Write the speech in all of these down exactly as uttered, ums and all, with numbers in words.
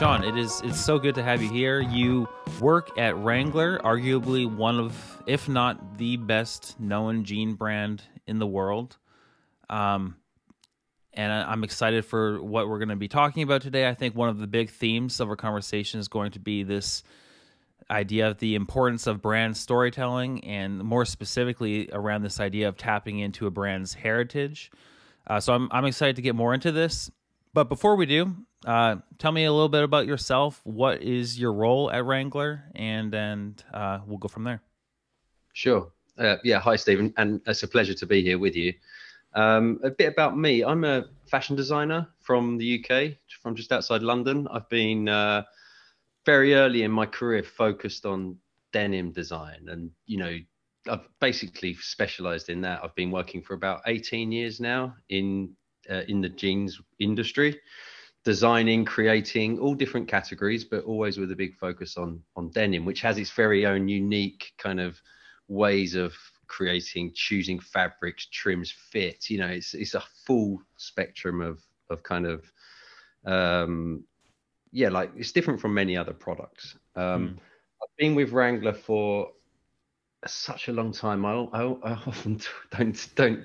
Sean, it is it's so good to have you here. You work at Wrangler, arguably one of, if not the best known jean brand in the world. Um, and I'm excited for what we're going to be talking about today. I think one of the big themes of our conversation is going to be this idea of the importance of brand storytelling, and more specifically around this idea of tapping into a brand's heritage. Uh, so I'm I'm excited to get more into this. But before we do, uh, tell me a little bit about yourself. What is your role at Wrangler? And then uh, we'll go from there. Sure. Uh, yeah. Hi, Stephen. And it's a pleasure to be here with you. Um, a bit about me. I'm a fashion designer from the U K, from just outside London. I've been uh, very early in my career focused on denim design. And, you know, I've basically specialized in that. I've been working for about eighteen years now in Uh, in the jeans industry, designing, creating all different categories, but always with a big focus on on denim, which has its very own unique kind of ways of creating, choosing fabrics, trims, fit. You know, it's it's a full spectrum of of kind of um yeah, like it's different from many other products. um mm. I've been with Wrangler for such a long time. I, I, I often don't don't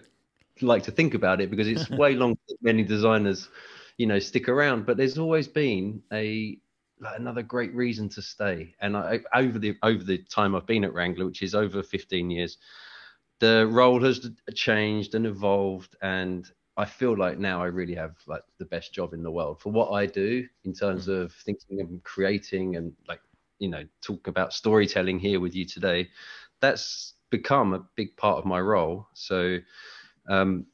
like to think about it because it's way longer than many designers, you know, stick around, but there's always been a like another great reason to stay. And I, over the over the time I've been at Wrangler, which is over fifteen years, the role has changed and evolved, and I feel like now I really have like the best job in the world for what I do in terms mm-hmm. of thinking and creating and, like, you know, talk about storytelling here with you today. That's become a big part of my role. So Um,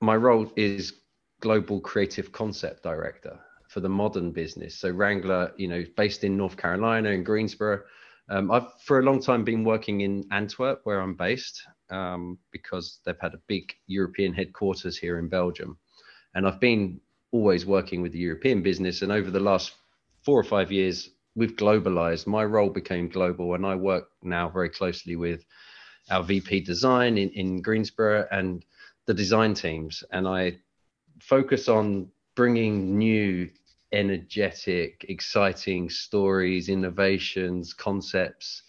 my role is global creative concept director for the modern business. So Wrangler, you know, based in North Carolina in Greensboro. Um, I've for a long time been working in Antwerp, where I'm based, um, because they've had a big European headquarters here in Belgium. And I've been always working with the European business. And over the last four or five years, we've globalized. My role became global, and I work now very closely with our V P design in, in Greensboro and the design teams. And I focus on bringing new, energetic, exciting stories, innovations, concepts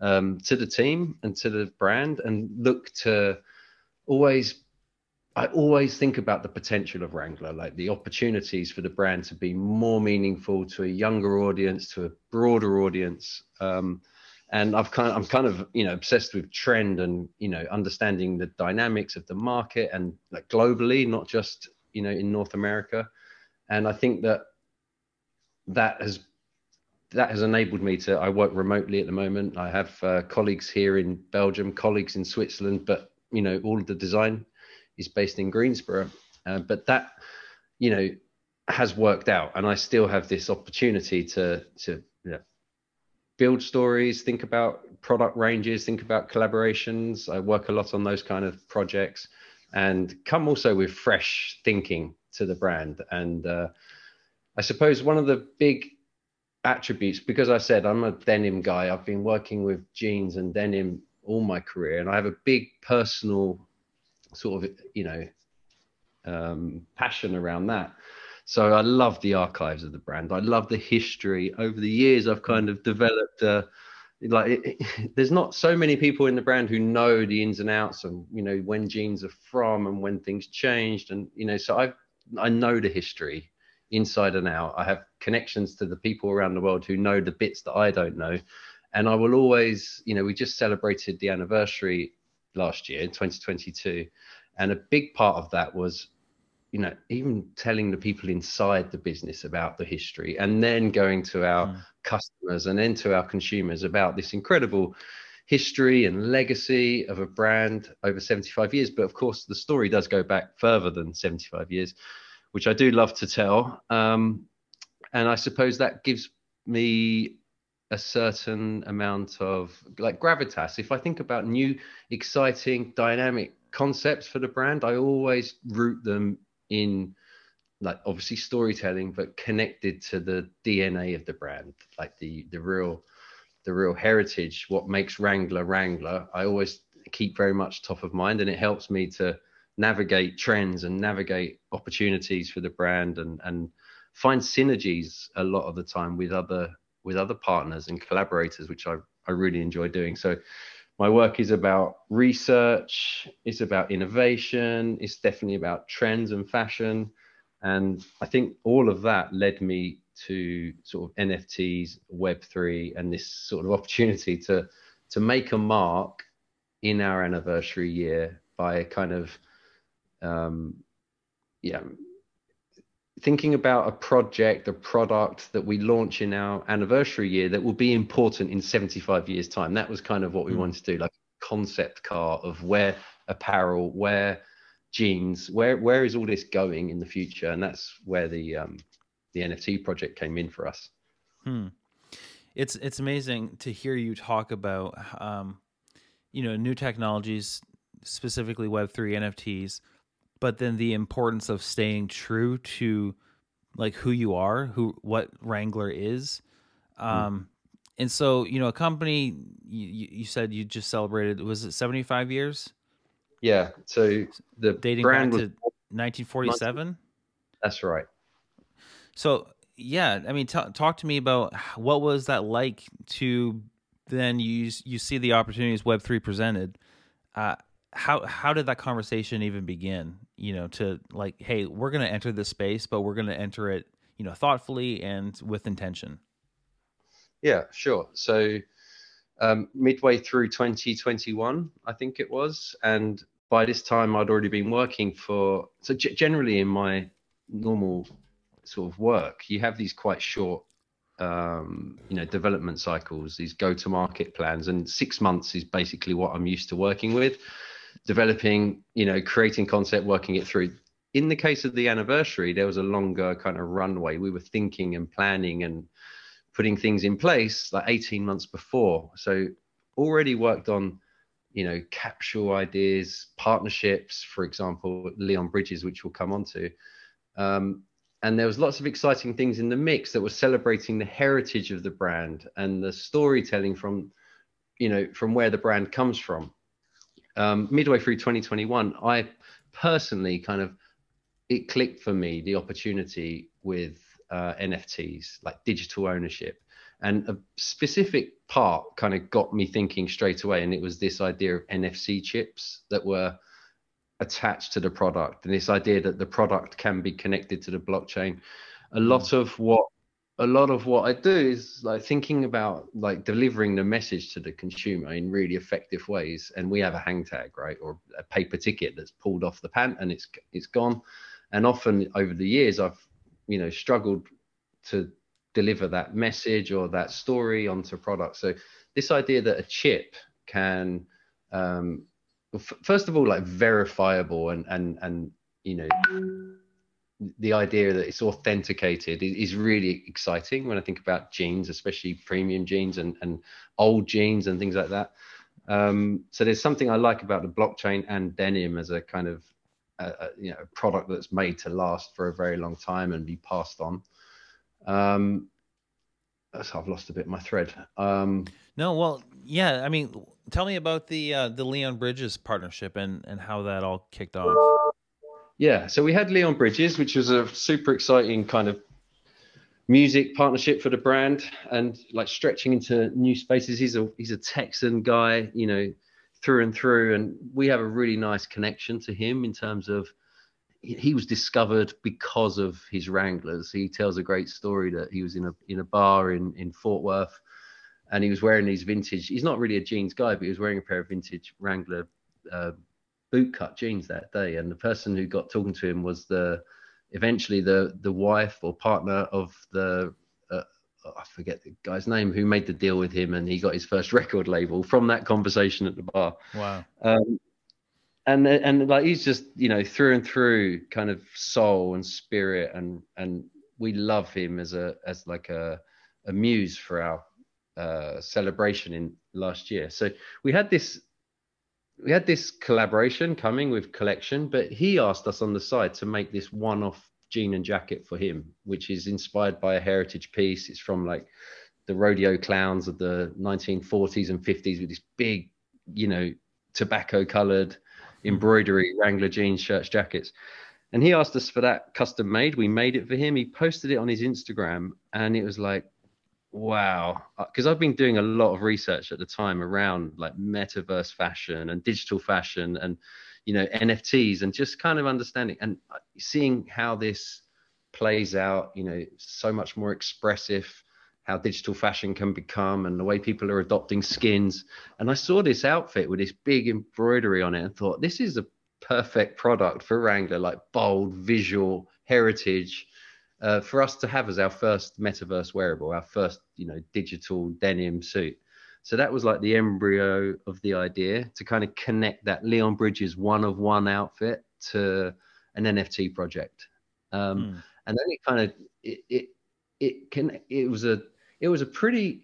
um, to the team and to the brand, and look to always, I always think about the potential of Wrangler, like the opportunities for the brand to be more meaningful to a younger audience, to a broader audience. Um, And I've kind of, I'm kind of, you know, obsessed with trend and, you know, understanding the dynamics of the market, and like globally, not just, you know, in North America. And I think that that has, that has enabled me to, I work remotely at the moment. I have uh, colleagues here in Belgium, colleagues in Switzerland, but, you know, all of the design is based in Greensboro. Uh, but that, you know, has worked out, and I still have this opportunity to, to, you know, build stories, think about product ranges, think about collaborations. I work a lot on those kind of projects, and come also with fresh thinking to the brand. And uh, I suppose one of the big attributes, because I said I'm a denim guy, I've been working with jeans and denim all my career, and I have a big personal sort of, you know, um, passion around that. So I love the archives of the brand. I love the history. Over the years, I've kind of developed, uh, like, it, it, there's not so many people in the brand who know the ins and outs and, you know, when jeans are from and when things changed. And, you know, so I I know the history inside and out. I have connections to the people around the world who know the bits that I don't know. And I will always, you know, we just celebrated the anniversary last year, twenty twenty-two. And a big part of that was, you know, even telling the people inside the business about the history, and then going to our mm. customers and then to our consumers about this incredible history and legacy of a brand over seventy-five years. But of course, the story does go back further than seventy-five years, which I do love to tell. Um, and I suppose that gives me a certain amount of like gravitas. If I think about new, exciting, dynamic concepts for the brand, I always root them in, like, obviously storytelling, but connected to the D N A of the brand, like the the real the real heritage, what makes Wrangler Wrangler. I always keep very much top of mind, and it helps me to navigate trends and navigate opportunities for the brand, and and find synergies a lot of the time with other with other partners and collaborators, which I, I really enjoy doing. So my work is about research, it's about innovation, it's definitely about trends and fashion. And I think all of that led me to sort of N F Ts, Web three, and this sort of opportunity to, to make a mark in our anniversary year by kind of, um, yeah, thinking about a project, a product that we launch in our anniversary year that will be important in seventy-five years time. That was kind of what we mm-hmm. wanted to do, like a concept car of where apparel, where jeans, where, where is all this going in the future? And that's where the, um, the N F T project came in for us. Hmm. It's, it's amazing to hear you talk about, um, you know, new technologies, specifically Web three, N F Ts, but then the importance of staying true to like who you are, who, what Wrangler is. Um, hmm. And so, you know, a company you, you said you just celebrated, was it seventy-five years? Yeah. So the dating brand back to nineteen forty-seven. That's right. So, yeah, I mean, t- talk to me about what was that like to then you, you see the opportunities Web three presented. Uh, how how did that conversation even begin, you know, to like, hey, we're going to enter this space, but we're going to enter it, you know, thoughtfully and with intention? Yeah, sure. So um, midway through twenty twenty-one, I think it was. And by this time, I'd already been working for, so g- generally in my normal sort of work, you have these quite short, um, you know, development cycles, these go-to-market plans, and six months is basically what I'm used to working with, developing, you know, creating concept, working it through. In the case of the anniversary, there was a longer kind of runway. We were thinking and planning and putting things in place like eighteen months before. So already worked on, you know, capsule ideas, partnerships, for example, Leon Bridges, which we'll come on to. Um, And there was lots of exciting things in the mix that were celebrating the heritage of the brand and the storytelling from, you know, from where the brand comes from. Um, midway through twenty twenty-one, I personally kind of, it clicked for me, the opportunity with uh, N F Ts, like digital ownership. And a specific part kind of got me thinking straight away. And it was this idea of N F C chips that were attached to the product, and this idea that the product can be connected to the blockchain. A lot of what a lot of what I do is like thinking about like delivering the message to the consumer in really effective ways. And we have a hang tag, right, or a paper ticket that's pulled off the pant and it's it's gone. And often over the years, I've you know struggled to deliver that message or that story onto products. So this idea that a chip can um, first of all, like verifiable and, and, and, you know, the idea that it's authenticated is really exciting when I think about jeans, especially premium jeans and, and old jeans and things like that. Um, so there's something I like about the blockchain and denim as a kind of, uh, a, you know, a product that's made to last for a very long time and be passed on. Um, so I've lost a bit of my thread. Um, no, well, yeah, I mean, tell me about the uh, the Leon Bridges partnership and, and how that all kicked off. Yeah, so we had Leon Bridges, which was a super exciting kind of music partnership for the brand and like stretching into new spaces. He's a he's a Texan guy, you know, through and through, and we have a really nice connection to him in terms of he was discovered because of his Wranglers. He tells a great story that he was in a in a bar in in Fort Worth. And he was wearing these vintage, he's not really a jeans guy, but he was wearing a pair of vintage Wrangler uh, bootcut jeans that day. And the person who got talking to him was the, eventually the the wife or partner of the, uh, I forget the guy's name, who made the deal with him, and he got his first record label from that conversation at the bar. Wow. Um, and, and like, he's just, you know, through and through kind of soul and spirit. And, and we love him as a, as like a, a muse for our, uh celebration in last year. So we had this we had this collaboration coming with collection, but he asked us on the side to make this one-off jean and jacket for him, which is inspired by a heritage piece. It's from like the rodeo clowns of the nineteen forties and fifties with this big, you know, tobacco colored embroidery Wrangler jeans, shirts, jackets. And he asked us for that custom made. We made it for him. He posted it on his Instagram, and it was like, wow. Because I've been doing a lot of research at the time around like metaverse fashion and digital fashion and, you know, N F Ts, and just kind of understanding and seeing how this plays out, you know, so much more expressive, how digital fashion can become and the way people are adopting skins. And I saw this outfit with this big embroidery on it and thought, this is a perfect product for Wrangler, like bold visual heritage, uh, for us to have as our first metaverse wearable, our first, you know, digital denim suit. So that was like the embryo of the idea to kind of connect that Leon Bridges one of one outfit to an N F T project. Um, mm. And then it kind of, it, it, it can, it was a, it was a pretty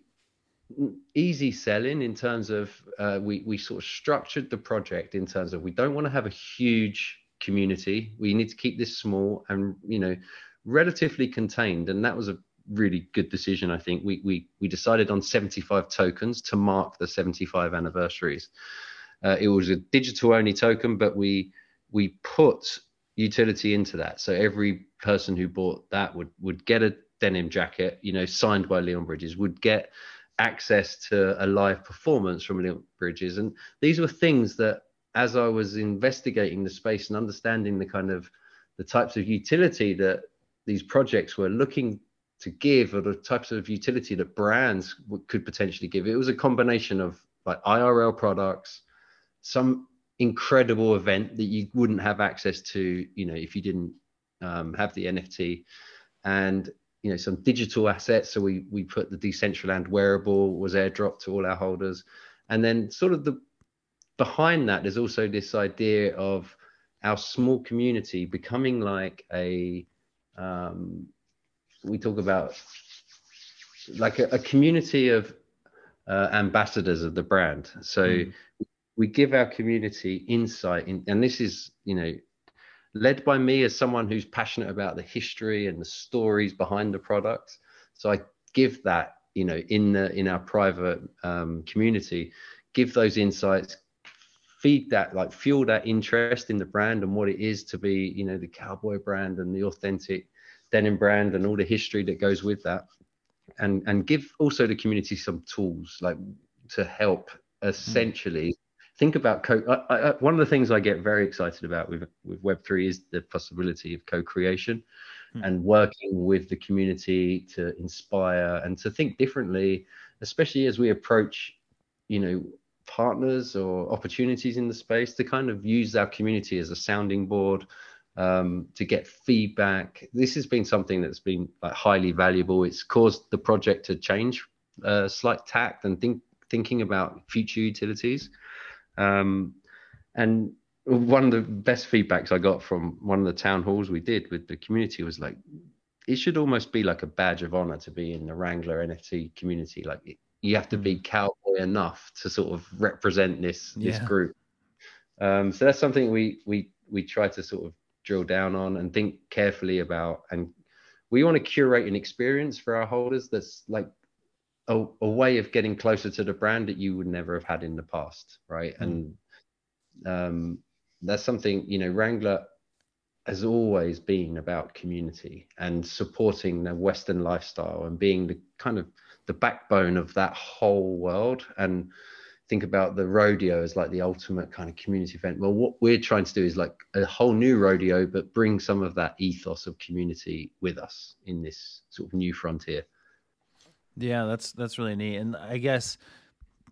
easy selling in terms of, uh, we, we sort of structured the project in terms of, we don't want to have a huge community. We need to keep this small and, you know, relatively contained. And that was a really good decision. I think we, we, we decided on seventy-five tokens to mark the seventy-five anniversaries. Uh, it was a digital only token, but we, we put utility into that. So every person who bought that would, would get a denim jacket, you know, signed by Leon Bridges, would get access to a live performance from Leon Bridges. And these were things that, as I was investigating the space and understanding the kind of the types of utility that these projects were looking to give, or the types of utility that brands w- could potentially give, it was a combination of like I R L products, some incredible event that you wouldn't have access to, you know, if you didn't um, have the N F T, and you know, some digital assets. So we we put the Decentraland wearable was airdropped to all our holders, and then sort of the behind that, there's also this idea of our small community becoming like a um, we talk about like a, a community of uh, ambassadors of the brand. So mm. we give our community insight in, and this is, you know, led by me as someone who's passionate about the history and the stories behind the product. So I give that, you know, in the, in our private um, community, give those insights, feed that, like fuel that interest in the brand and what it is to be, you know, the cowboy brand and the authentic denim brand and all the history that goes with that, and and give also the community some tools like to help essentially mm. think about co I, I, one of the things I get very excited about with with Web three is the possibility of co-creation mm. and working with the community to inspire and to think differently, especially as we approach, you know, partners or opportunities in the space, to kind of use our community as a sounding board, Um, to get feedback. This has been something that's been like, highly valuable. It's caused the project to change uh, slight tact and think, thinking about future utilities. Um, and one of the best feedbacks I got from one of the town halls we did with the community was like, it should almost be like a badge of honor to be in the Wrangler N F T community. Like it, you have to be cowboy enough to sort of represent this, this yeah. group. Um, so that's something we, we, we try to sort of drill down on and think carefully about, and we want to curate an experience for our holders that's like a, a way of getting closer to the brand that you would never have had in the past, right? Mm. And um that's something, you know, Wrangler has always been about community and supporting the Western lifestyle and being the kind of the backbone of that whole world. And think about the rodeo as like the ultimate kind of community event. Well, what we're trying to do is like a whole new rodeo, but bring some of that ethos of community with us in this sort of new frontier. Yeah, that's that's really neat. And I guess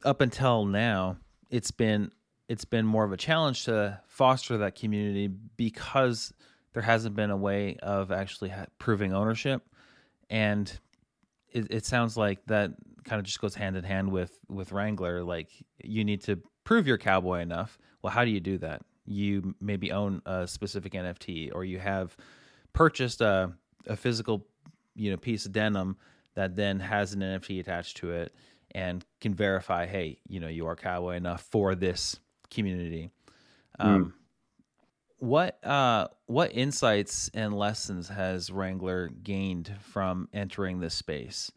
up until now, it's been it's been more of a challenge to foster that community because there hasn't been a way of actually ha- proving ownership. And it, it sounds like that kind of just goes hand in hand with, with Wrangler. Like, you need to prove you're cowboy enough. Well, how do you do that? You maybe own a specific N F T, or you have purchased a, a physical, you know, piece of denim that then has an N F T attached to it and can verify, hey, you know, you are cowboy enough for this community. Mm. Um, what, uh, what insights and lessons has Wrangler gained from entering this space?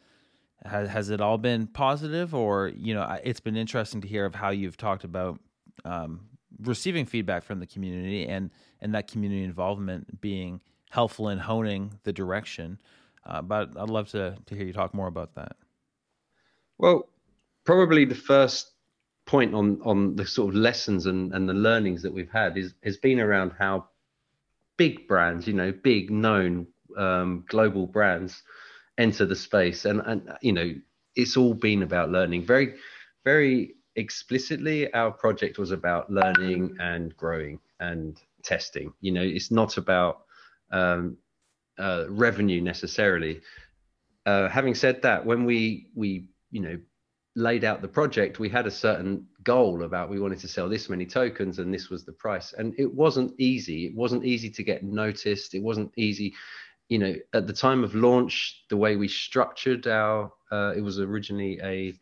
Has, has it all been positive, or, you know, it's been interesting to hear of how you've talked about um, receiving feedback from the community and and that community involvement being helpful in honing the direction. Uh, but I'd love to, to hear you talk more about that. Well, probably the first point on, on the sort of lessons and, and the learnings that we've had is has been around how big brands, you know, big known um, global brands enter the space. And, and, you know, it's all been about learning. Very, very explicitly, our project was about learning and growing and testing. You know, it's not about um, uh, revenue necessarily. Uh, having said that, when we, we, you know, laid out the project, we had a certain goal about we wanted to sell this many tokens and this was the price. And it wasn't easy. It wasn't easy to get noticed. It wasn't easy. You know, at the time of launch, the way we structured our, uh, it was originally a,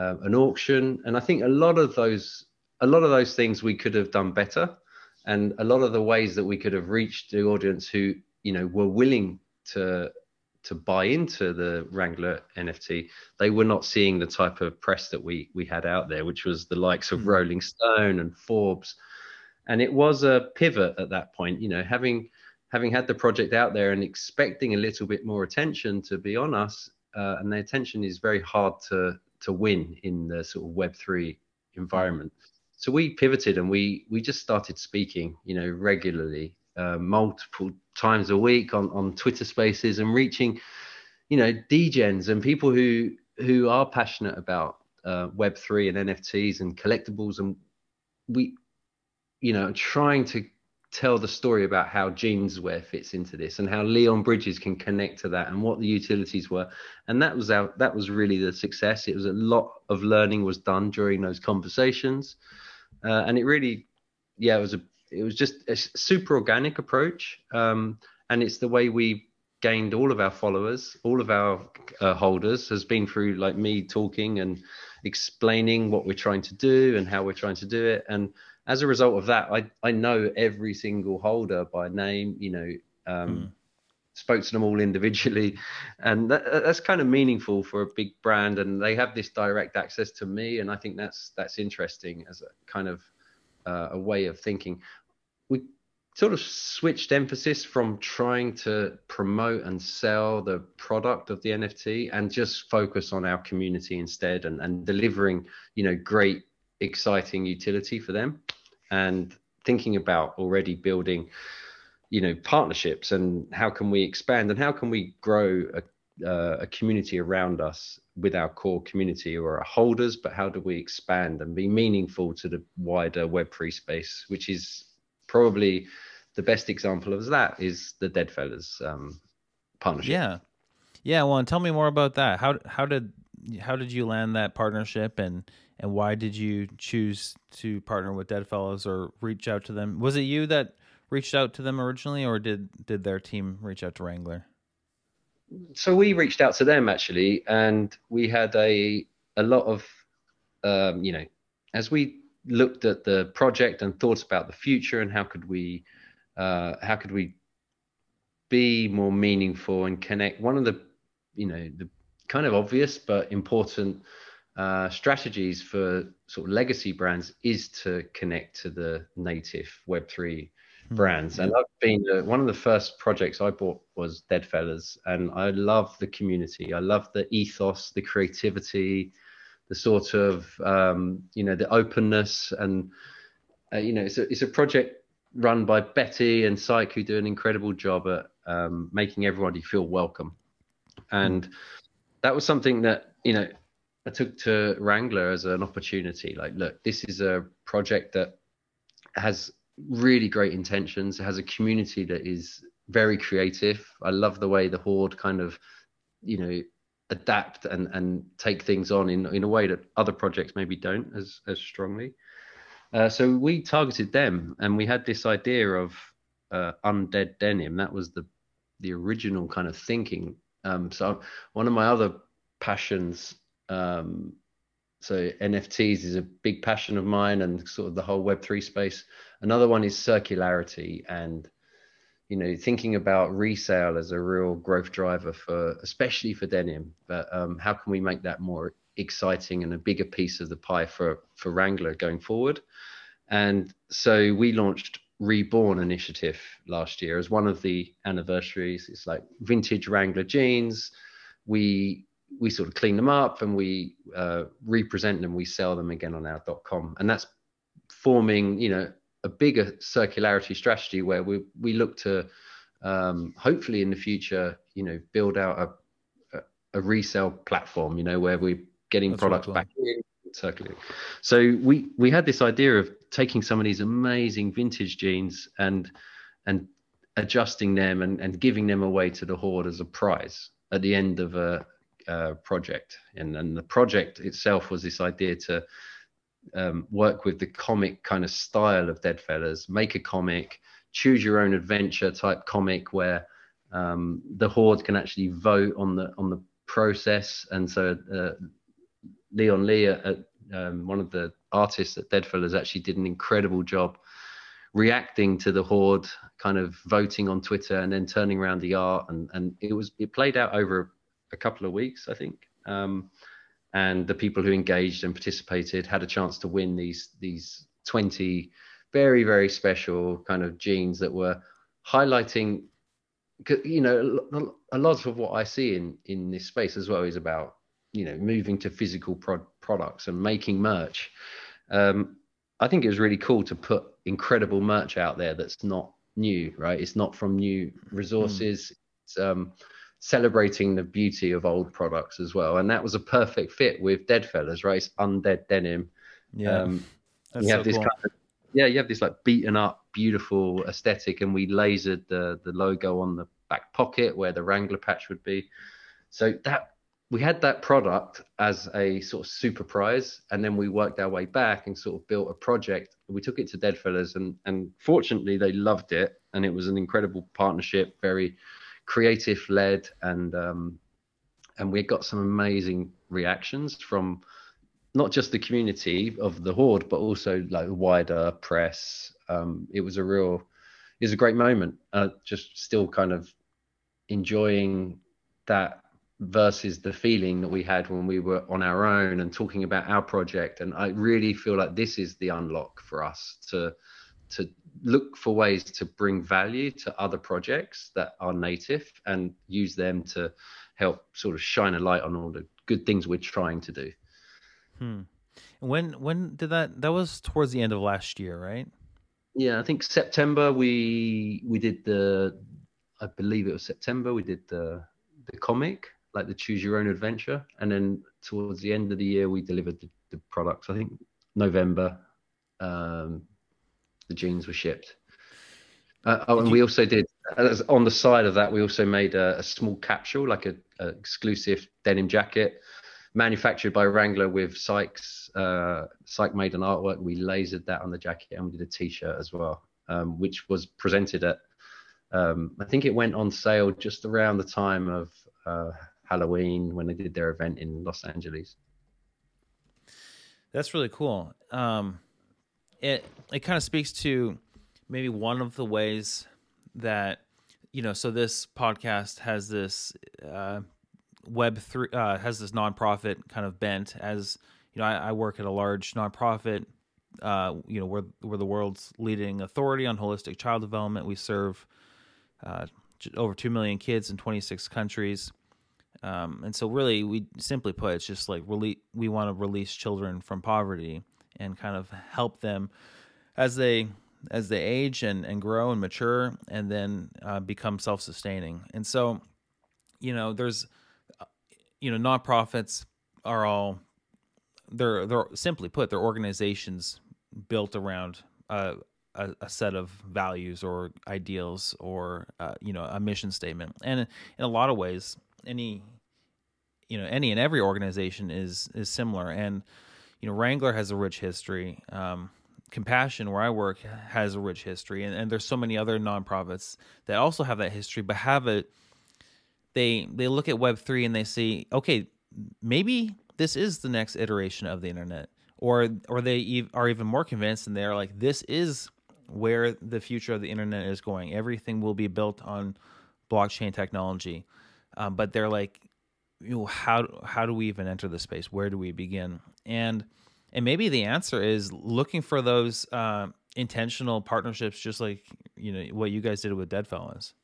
uh, an auction. And I think a lot of those, a lot of those things we could have done better. And a lot of the ways that we could have reached the audience who, you know, were willing to, to buy into the Wrangler N F T, they were not seeing the type of press that we we had out there, which was the likes of mm. Rolling Stone and Forbes. And it was a pivot at that point, you know, having having had the project out there and expecting a little bit more attention to be on us, uh, and the attention is very hard to to win in the sort of Web three environment. So we pivoted and we we just started speaking, you know, regularly, Uh, multiple times a week on, on Twitter Spaces and reaching, you know, degens and people who who are passionate about uh, Web three and N F Ts and collectibles. And we, you know, trying to tell the story about how Jeanswear fits into this and how Leon Bridges can connect to that and what the utilities were. And that was our, that was really the success. It was a lot of learning was done during those conversations. Uh, and it really, yeah, it was a It was just a super organic approach. Um, and it's the way we gained all of our followers, all of our uh, holders has been through like me talking and explaining what we're trying to do and how we're trying to do it. And as a result of that, I, I know every single holder by name, you know, um, mm. spoke to them all individually. And that, that's kind of meaningful for a big brand. And they have this direct access to me. And I think that's, that's interesting as a kind of, Uh, a way of thinking. We sort of switched emphasis from trying to promote and sell the product of the N F T and just focus on our community instead and, and delivering, you know, great, exciting utility for them and thinking about already building, you know, partnerships and how can we expand and how can we grow a, uh, a community around us with our core community or our holders, but how do we expand and be meaningful to the wider Web three space, which is probably the best example of that is the Deadfellaz um, partnership. Yeah. Yeah. Well, and tell me more about that. How, how did, how did you land that partnership and, and why did you choose to partner with Deadfellaz or reach out to them? Was it you that reached out to them originally or did, did their team reach out to Wrangler? So we reached out to them actually, and we had a a lot of, um, you know, as we looked at the project and thought about the future and how could we, uh, how could we be more meaningful and connect. One of the, you know, the kind of obvious but important uh, strategies for sort of legacy brands is to connect to the native Web three brands. And I've been uh, one of the first projects I bought was Deadfellaz, and I love the community. I love the ethos, the creativity, the sort of um you know, the openness, and uh, you know, it's a, it's a project run by Betty and Psych, who do an incredible job at um making everybody feel welcome. And that was something that, you know, I took to Wrangler as an opportunity. Like, look, this is a project that has really great intentions. It has a community that is very creative. I love the way the Horde kind of, you know, adapt and, and take things on in, in a way that other projects maybe don't as, as strongly. Uh, so we targeted them, and we had this idea of uh, undead denim. That was the, the original kind of thinking. Um, so one of my other passions, um, so N F Ts is a big passion of mine and sort of the whole Web three space. Another one is circularity and, you know, thinking about resale as a real growth driver for, especially for denim, but um, how can we make that more exciting and a bigger piece of the pie for, for Wrangler going forward? And so we launched Reborn initiative last year as one of the anniversaries. It's like vintage Wrangler jeans. We we sort of clean them up and we uh, represent them. We sell them again on our .com, and that's forming, you know, a bigger circularity strategy where we we look to um, hopefully in the future, you know, build out a a, a resale platform, you know, where we're getting that's products back in. Circulating. So we we had this idea of taking some of these amazing vintage jeans and and adjusting them and, and giving them away to the horde as a prize at the end of a, a project. And and the project itself was this idea to um, work with the comic kind of style of Deadfellaz, make a comic, choose your own adventure type comic where um, the horde can actually vote on the on the process. And so uh, Leon Lee, uh, um, one of the artists at Deadfellaz, actually did an incredible job reacting to the horde, kind of voting on Twitter and then turning around the art. And, and it was it played out over a couple of weeks, I think. Um, and the people who engaged and participated had a chance to win these, these twenty very, very special kind of jeans that were highlighting, you know, a lot of what I see in, in this space as well is about, you know, moving to physical pro- products and making merch. Um, I think it was really cool to put incredible merch out there that's not new, right? It's not from new resources. Mm. It's um, celebrating the beauty of old products as well. And that was a perfect fit with Deadfellaz, right? It's undead denim. Yeah, um, that's you have so this cool. kind of, yeah, you have this like beaten up, beautiful aesthetic, and we lasered the the logo on the back pocket where the Wrangler patch would be. So that. We had that product as a sort of super prize, and then we worked our way back and sort of built a project. We took it to Deadfellaz, and, and fortunately they loved it, and it was an incredible partnership, very creative led, and um, and we got some amazing reactions from not just the community of the horde, but also like wider press. Um, it was a real, it was a great moment. Uh, just still kind of enjoying that. Versus the feeling that we had when we were on our own and talking about our project. And I really feel like this is the unlock for us to to look for ways to bring value to other projects that are native and use them to help sort of shine a light on all the good things we're trying to do. Hmm. When when did that? That was towards the end of last year, right? Yeah, I think September. We we did the. I believe it was September. We did the the comic. Like the choose your own adventure, and then towards the end of the year we delivered the, the products. I think November um the jeans were shipped. Uh, oh, and we also did, as on the side of that, we also made a, a small capsule, like a, a exclusive denim jacket manufactured by Wrangler with Psych's uh Psych made an artwork. We lasered that on the jacket, and we did a t-shirt as well, um which was presented at um I think it went on sale just around the time of uh Halloween, when they did their event in Los Angeles. That's really cool. Um, it it kind of speaks to maybe one of the ways that, you know, so this podcast has this uh, Web three, uh, has this nonprofit kind of bent. As, you know, I, I work at a large nonprofit, uh, you know, we're, we're the world's leading authority on holistic child development. We serve uh, over two million kids in twenty-six countries. Um, and so really, we simply put, it's just like really, we want to release children from poverty and kind of help them as they as they age and, and grow and mature, and then uh, become self-sustaining. And so, you know, there's, you know, nonprofits are all, they're, they're simply put, they're organizations built around uh, a, a set of values or ideals or, uh, you know, a mission statement. And in a lot of ways, any, you know, any and every organization is is similar. And, you know, Wrangler has a rich history. Um, Compassion, where I work, has a rich history, and, and there's so many other nonprofits that also have that history, but have a they they look at Web three and they see, okay, maybe this is the next iteration of the internet, or or they are even more convinced, and they're like, this is where the future of the internet is going. Everything will be built on blockchain technology. Um, but they're like, you know, how how do we even enter the space? Where do we begin? And And maybe the answer is looking for those uh, intentional partnerships, just like, you know, what you guys did with Deadfellaz.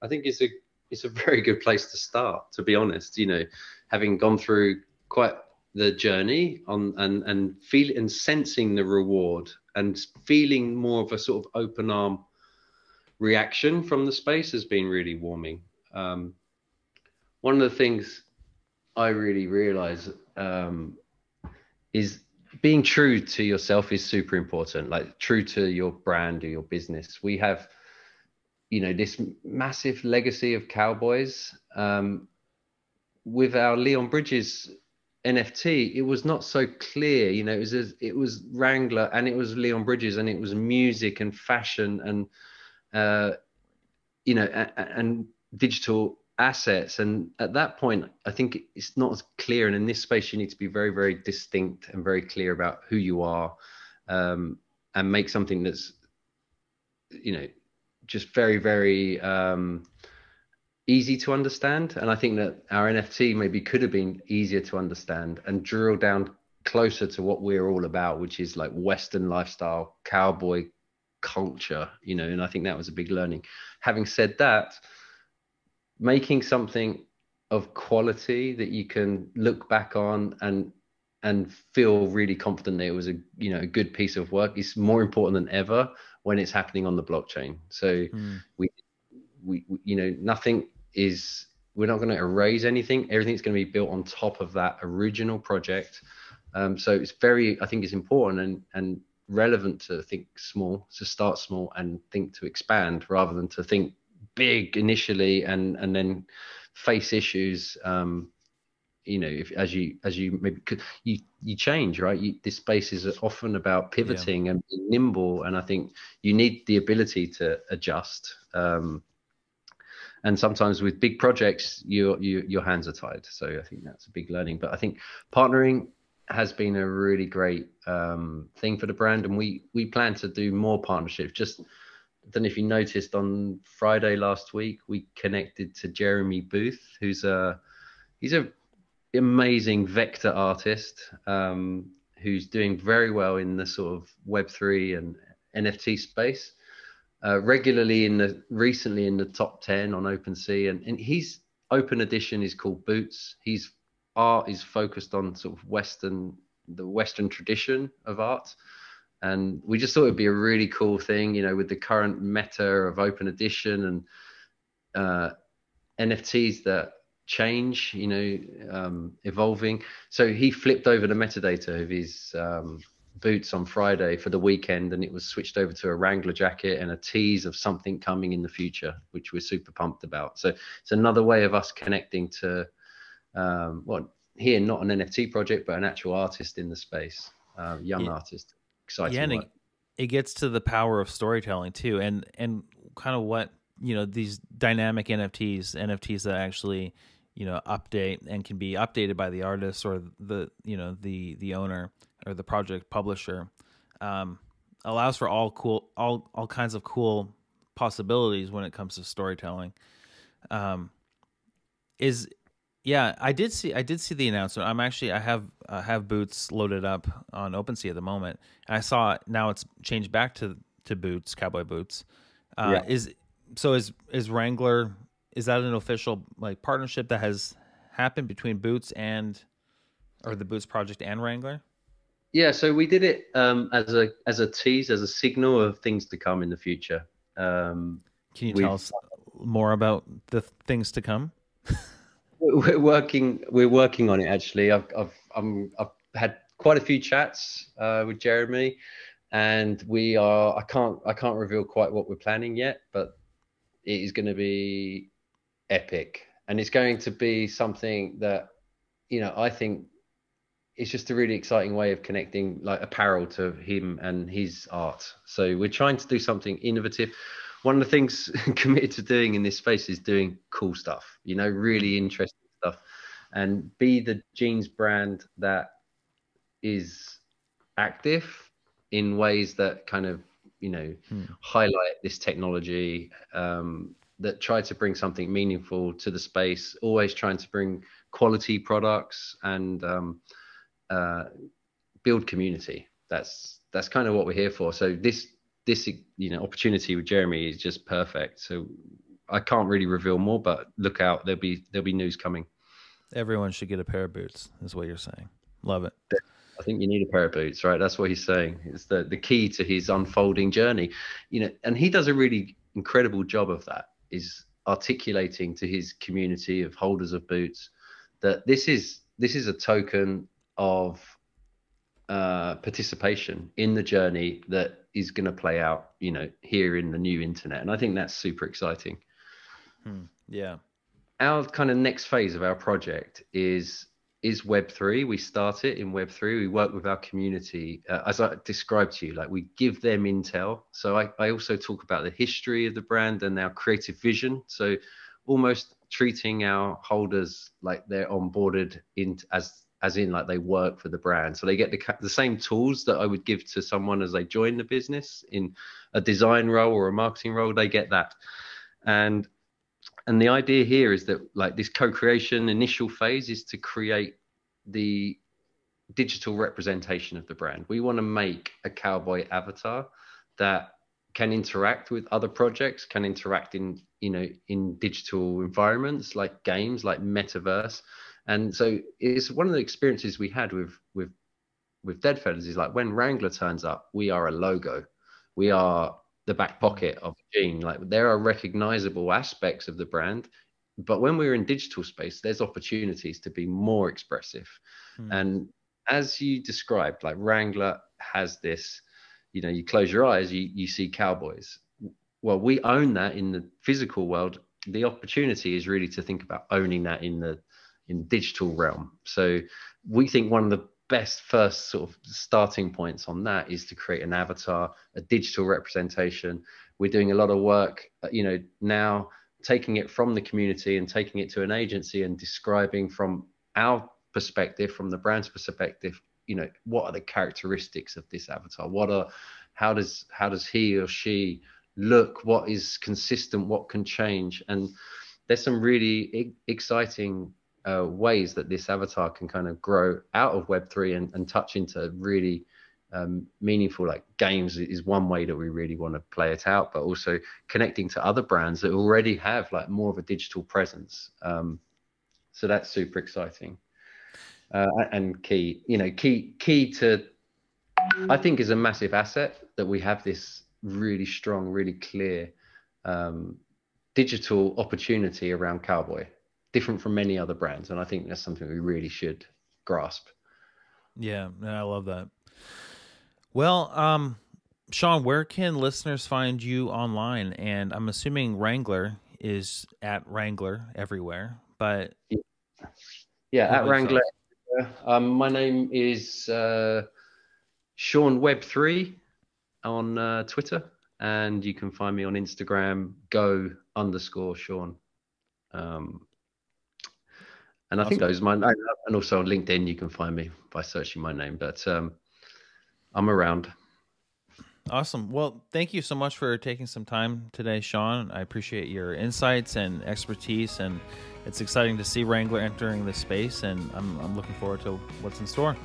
I think it's a it's a very good place to start, to be honest. You know, having gone through quite the journey on and and feel and sensing the reward and feeling more of a sort of open arm reaction from the space has been really warming. Um, one of the things I really realize um, is being true to yourself is super important, like true to your brand or your business. We have, you know, this massive legacy of cowboys. Um, with our Leon Bridges N F T, it was not so clear, you know, it was, a, it was Wrangler and it was Leon Bridges and it was music and fashion and, uh, you know, a, a, and digital assets. And at that point, I think it's not as clear. And in this space, you need to be very, very distinct and very clear about who you are, um, and make something that's, you know, just very, very, um, easy to understand. And I think that our N F T maybe could have been easier to understand and drill down closer to what we're all about, which is like Western lifestyle, cowboy culture, you know, and I think that was a big learning. Having said that, making something of quality that you can look back on and and feel really confident that it was a, you know, a good piece of work is more important than ever when it's happening on the blockchain. So mm. we, we, you know, nothing is, we're not going to erase anything. Everything's going to be built on top of that original project. Um, so it's very, I think it's important and, and relevant to think small, to start small and think to expand rather than to think big initially and, and then face issues. Um, you know, if, as you, as you, maybe could, you, you change, right? You, this space is often about pivoting yeah. and being nimble. And I think you need the ability to adjust, um, and sometimes with big projects, your, your your hands are tied. So I think that's a big learning. But I think partnering has been a really great um, thing for the brand. And we we plan to do more partnerships. Just, I don't know if you noticed, on Friday last week, we connected to Jeremy Booth, who's a, he's a amazing vector artist um, who's doing very well in the sort of Web three and N F T space. Uh, regularly in the recently in the top ten on OpenSea, and, and his open edition is called Boots. His art is focused on sort of Western, the Western tradition of art, and we just thought it'd be a really cool thing, you know, with the current meta of open edition and uh, N F Ts that change, you know, um, evolving. So he flipped over the metadata of his um, Boots on Friday for the weekend, and it was switched over to a Wrangler jacket and a tease of something coming in the future, which we're super pumped about. So it's another way of us connecting to um well, here not an N F T project but an actual artist in the space, uh, young yeah. artist. Exciting. Yeah, and it, it gets to the power of storytelling too, and and kind of what, you know, these dynamic N F Ts, N F Ts that actually, you know, update and can be updated by the artist or the, you know, the the owner or the project publisher, um, allows for all cool, all all kinds of cool possibilities when it comes to storytelling. Um, is yeah, I did see I did see the announcement. I'm actually I have uh, have Boots loaded up on OpenSea at the moment, and I saw now it's changed back to to Boots, cowboy boots. Uh, yeah. Is so is is Wrangler? Is that an official like partnership that has happened between Boots and, or the Boots project and Wrangler? Yeah, so we did it um, as a as a tease, as a signal of things to come in the future. Um, Can you tell us more about the th- things to come? we're working. We're working on it actually. I've I've I'm, I've had quite a few chats uh, with Jeremy, and we are. I can't I can't reveal quite what we're planning yet, but it is going to be epic, and it's going to be something that, you know, I think. It's just a really exciting way of connecting like apparel to him and his art. So we're trying to do something innovative. One of the things committed to doing in this space is doing cool stuff, you know, really interesting stuff, and be the jeans brand that is active in ways that kind of, you know, hmm. highlight this technology, um, that try to bring something meaningful to the space, always trying to bring quality products and, um, Uh, build community. That's that's kind of what we're here for. So this this you know opportunity with Jeremy is just perfect. So I can't really reveal more, but look out, there'll be there'll be news coming. Everyone should get a pair of boots, is what you're saying. Love it. I think you need a pair of boots, right? That's what he's saying. It's the the key to his unfolding journey, you know. And he does a really incredible job of that, is articulating to his community of holders of boots that this is this is a token of uh, participation in the journey that is going to play out, you know, here in the new internet. And I think that's super exciting. Hmm. Yeah. Our kind of next phase of our project is is Web three. We start it in Web three. We work with our community. Uh, as I described to you, like we give them intel. So I, I also talk about the history of the brand and our creative vision. So almost treating our holders like they're onboarded in as as in like they work for the brand. So they get the, the same tools that I would give to someone as they join the business in a design role or a marketing role. They get that. And And the idea here is that like this co-creation initial phase is to create the digital representation of the brand. We want to make a cowboy avatar that can interact with other projects, can interact in, you know, in digital environments like games, like metaverse. And so it's one of the experiences we had with with with Deadfellaz is like when Wrangler turns up, we are a logo. We are the back pocket of a jean. Like there are recognizable aspects of the brand, but when we're in digital space, there's opportunities to be more expressive. Mm. And as you described, like Wrangler has this, you know, you close your eyes, you, you see cowboys. Well, we own that in the physical world. The opportunity is really to think about owning that in the in digital realm. So we think one of the best first sort of starting points on that is to create an avatar, a digital representation. We're doing a lot of work, you know, now taking it from the community and taking it to an agency and describing from our perspective, from the brand's perspective, you know, what are the characteristics of this avatar? What are, how does, how does he or she look? What is consistent? What can change? And there's some really exciting Uh, ways that this avatar can kind of grow out of Web three and, and touch into really um, meaningful, like games is one way that we really want to play it out, but also connecting to other brands that already have like more of a digital presence. Um, so that's super exciting uh, and key, you know, key, key to, I think, is a massive asset that we have this really strong, really clear um, digital opportunity around cowboy, different from many other brands. And I think that's something we really should grasp. Yeah, I love that. Well, um, Sean, where can listeners find you online? And I'm assuming Wrangler is at Wrangler everywhere, but... Yeah, yeah at Wrangler. Um, my name is uh, Sean Web three on uh, Twitter, and you can find me on Instagram, go underscore Sean. Um, And I awesome. think those my and also on LinkedIn you can find me by searching my name. But um, I'm around. Awesome. Well, thank you so much for taking some time today, Sean. I appreciate your insights and expertise, and it's exciting to see Wrangler entering this space. And I'm I'm looking forward to what's in store.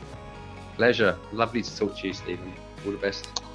Pleasure. Lovely to talk to you, Stephen. All the best.